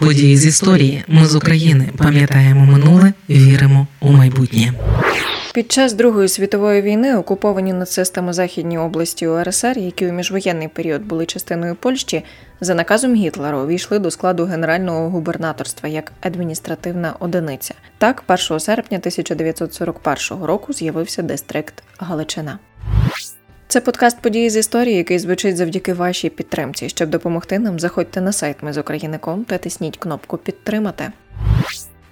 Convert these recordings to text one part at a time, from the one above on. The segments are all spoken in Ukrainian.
Події з історії. Ми з України. Пам'ятаємо минуле, віримо у майбутнє. Під час Другої світової війни окуповані нацистами західні області УРСР, які у міжвоєнний період були частиною Польщі, за наказом Гітлера увійшли до складу Генерального губернаторства як адміністративна одиниця. Так, 1 серпня 1941 року з'явився дистрикт Галичина. Це подкаст «Події з історії», який звучить завдяки вашій підтримці. Щоб допомогти нам, заходьте на сайт mizukraine.com та тисніть кнопку «Підтримати».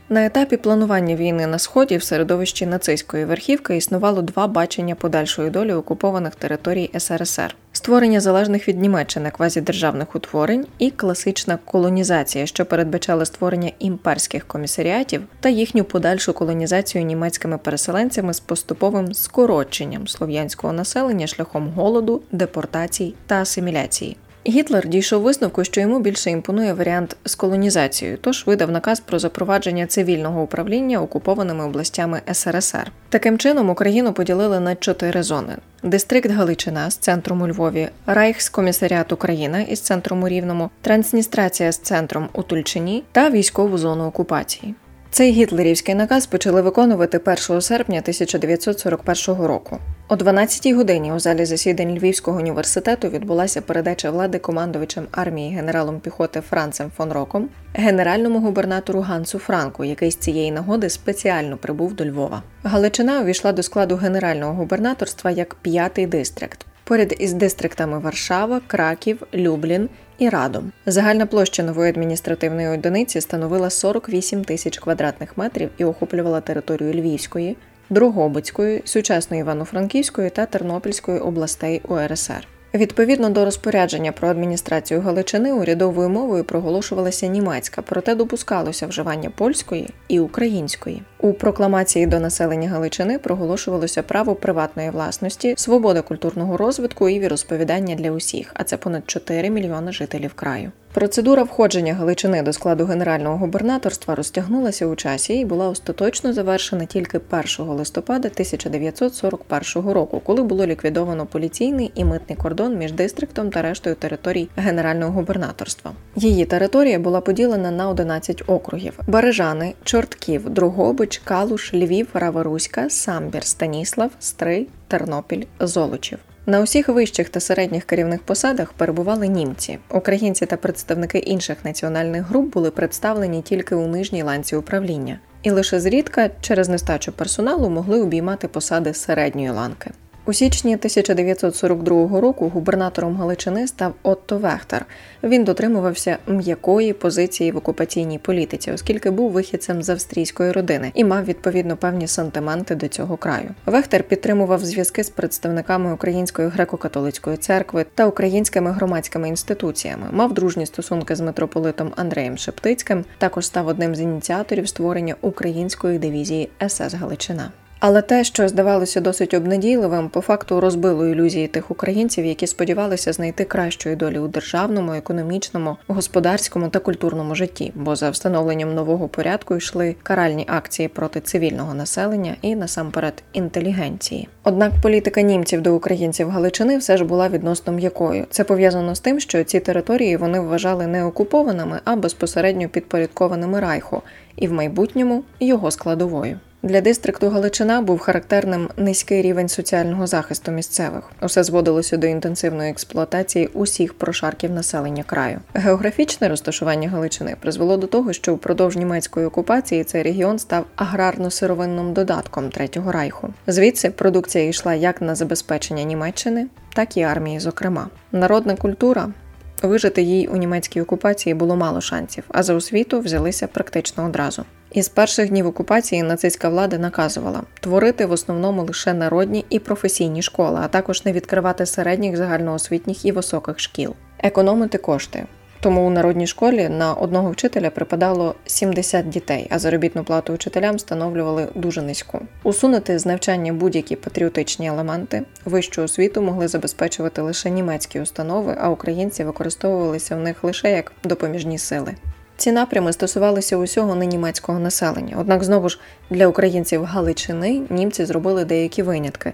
На етапі планування війни на Сході в середовищі нацистської верхівки існувало два бачення подальшої долі окупованих територій СРСР. Створення залежних від Німеччини квазідержавних утворень і класична колонізація, що передбачала створення імперських комісаріатів та їхню подальшу колонізацію німецькими переселенцями з поступовим скороченням слов'янського населення шляхом голоду, депортацій та асиміляції. Гітлер дійшов висновку, що йому більше імпонує варіант з колонізацією, тож видав наказ про запровадження цивільного управління окупованими областями СРСР. Таким чином Україну поділили на 4 зони. Дистрикт Галичина з центром у Львові, Райхскомісаріат Україна із центром у Рівному, Трансністрація з центром у Тульчині та військову зону окупації. Цей гітлерівський наказ почали виконувати 1 серпня 1941 року. О 12-й годині у залі засідань Львівського університету відбулася передача влади командувачем армії генералом піхоти Францем фон Роком, генеральному губернатору Гансу Франку, який з цієї нагоди спеціально прибув до Львова. Галичина увійшла до складу Генерального губернаторства як 5-й дистрикт, поряд із дистриктами Варшава, Краків, Люблін і Радом. Загальна площа нової адміністративної одиниці становила 48 тисяч квадратних метрів і охоплювала територію Львівської, Дрогобицької, сучасної Івано-Франківської та Тернопільської областей УРСР. Відповідно до розпорядження про адміністрацію Галичини урядовою мовою проголошувалася німецька, проте допускалося вживання польської і української. У прокламації до населення Галичини проголошувалося право приватної власності, свобода культурного розвитку і віросповідання для усіх, а це понад 4 мільйони жителів краю. Процедура входження Галичини до складу Генерального губернаторства розтягнулася у часі і була остаточно завершена тільки 1 листопада 1941 року, коли було ліквідовано поліційний і митний кордон між дистриктом та рештою територій Генерального губернаторства. Її територія була поділена на 11 округів – Бережани, Чортків, Дрогобич, Калуш, Львів, Раворуська, Самбір, Станіслав, Стрий, Тернопіль, Золочів. На усіх вищих та середніх керівних посадах перебували німці. Українці та представники інших національних груп були представлені тільки у нижній ланці управління. І лише зрідка через нестачу персоналу могли обіймати посади середньої ланки. У січні 1942 року губернатором Галичини став Отто Вехтер. Він дотримувався м'якої позиції в окупаційній політиці, оскільки був вихідцем з австрійської родини і мав, відповідно, певні сантименти до цього краю. Вехтер підтримував зв'язки з представниками Української греко-католицької церкви та українськими громадськими інституціями, мав дружні стосунки з митрополитом Андреєм Шептицьким, також став одним з ініціаторів створення Української дивізії СС Галичина. Але те, що здавалося досить обнадійливим, по факту розбило ілюзії тих українців, які сподівалися знайти кращої долі у державному, економічному, господарському та культурному житті, бо за встановленням нового порядку йшли каральні акції проти цивільного населення і, насамперед, інтелігенції. Однак політика німців до українців Галичини все ж була відносно м'якою. Це пов'язано з тим, що ці території вони вважали не окупованими, а безпосередньо підпорядкованими Райху і в майбутньому його складовою. Для дистрикту Галичина був характерним низький рівень соціального захисту місцевих. Усе зводилося до інтенсивної експлуатації усіх прошарків населення краю. Географічне розташування Галичини призвело до того, що впродовж німецької окупації цей регіон став аграрно-сировинним додатком Третього Райху. Звідси продукція йшла як на забезпечення Німеччини, так і армії зокрема. Народна культура – вижити їй у німецькій окупації було мало шансів, а за освіту взялися практично одразу. Із перших днів окупації нацистська влада наказувала творити в основному лише народні і професійні школи, а також не відкривати середніх, загальноосвітніх і високих шкіл. Економити кошти. Тому у народній школі на одного вчителя припадало 70 дітей, а заробітну плату вчителям встановлювали дуже низьку. Усунути з навчання будь-які патріотичні елементи, вищу освіту могли забезпечувати лише німецькі установи, а українці використовувалися в них лише як допоміжні сили. Ці напрями стосувалися усього ненімецького населення. Однак, знову ж, для українців Галичини німці зробили деякі винятки.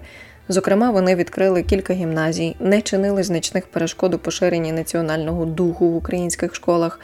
Зокрема, вони відкрили кілька гімназій, не чинили значних перешкод у поширенні національного духу в українських школах,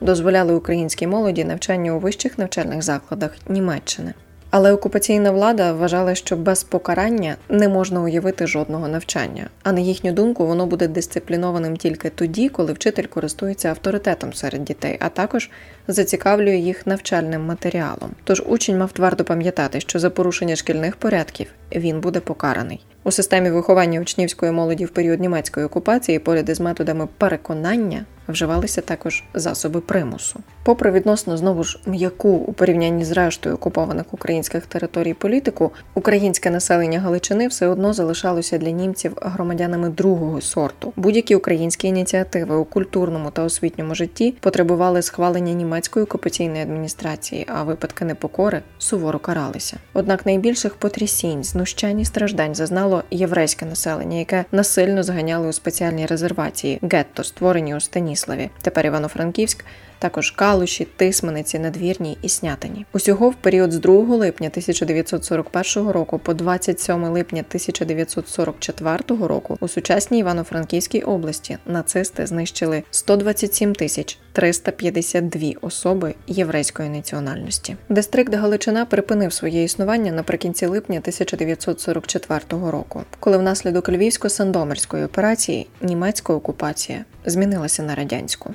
дозволяли українській молоді навчання у вищих навчальних закладах Німеччини. Але окупаційна влада вважала, що без покарання не можна уявити жодного навчання. А на їхню думку, воно буде дисциплінованим тільки тоді, коли вчитель користується авторитетом серед дітей, а також зацікавлює їх навчальним матеріалом. Тож учень мав твердо пам'ятати, що за порушення шкільних порядків він буде покараний. У системі виховання учнівської молоді в період німецької окупації поряд із методами переконання вживалися також засоби примусу. Попри відносно, знову ж, м'яку у порівнянні з рештою окупованих українських територій політику, українське населення Галичини все одно залишалося для німців громадянами другого сорту. Будь-які українські ініціативи у культурному та освітньому житті потребували схвалення німецької окупаційної адміністрації, а випадки непокори суворо каралися. Однак найбільших потрясінь, знущань і страждань зазнало єврейське населення, яке насильно зганяли у спеціальні резервації – гетто, створені у Станіславі. Тепер Івано-Франківськ, також Калуші, Тисманиці, Надвірні і Снятині. Усього в період з 2 липня 1941 року по 27 липня 1944 року у сучасній Івано-Франківській області нацисти знищили 127 352 особи єврейської національності. Дистрикт Галичина припинив своє існування наприкінці липня 1944 року, коли внаслідок Львівсько-Сандомирської операції німецька окупація змінилася на радянську.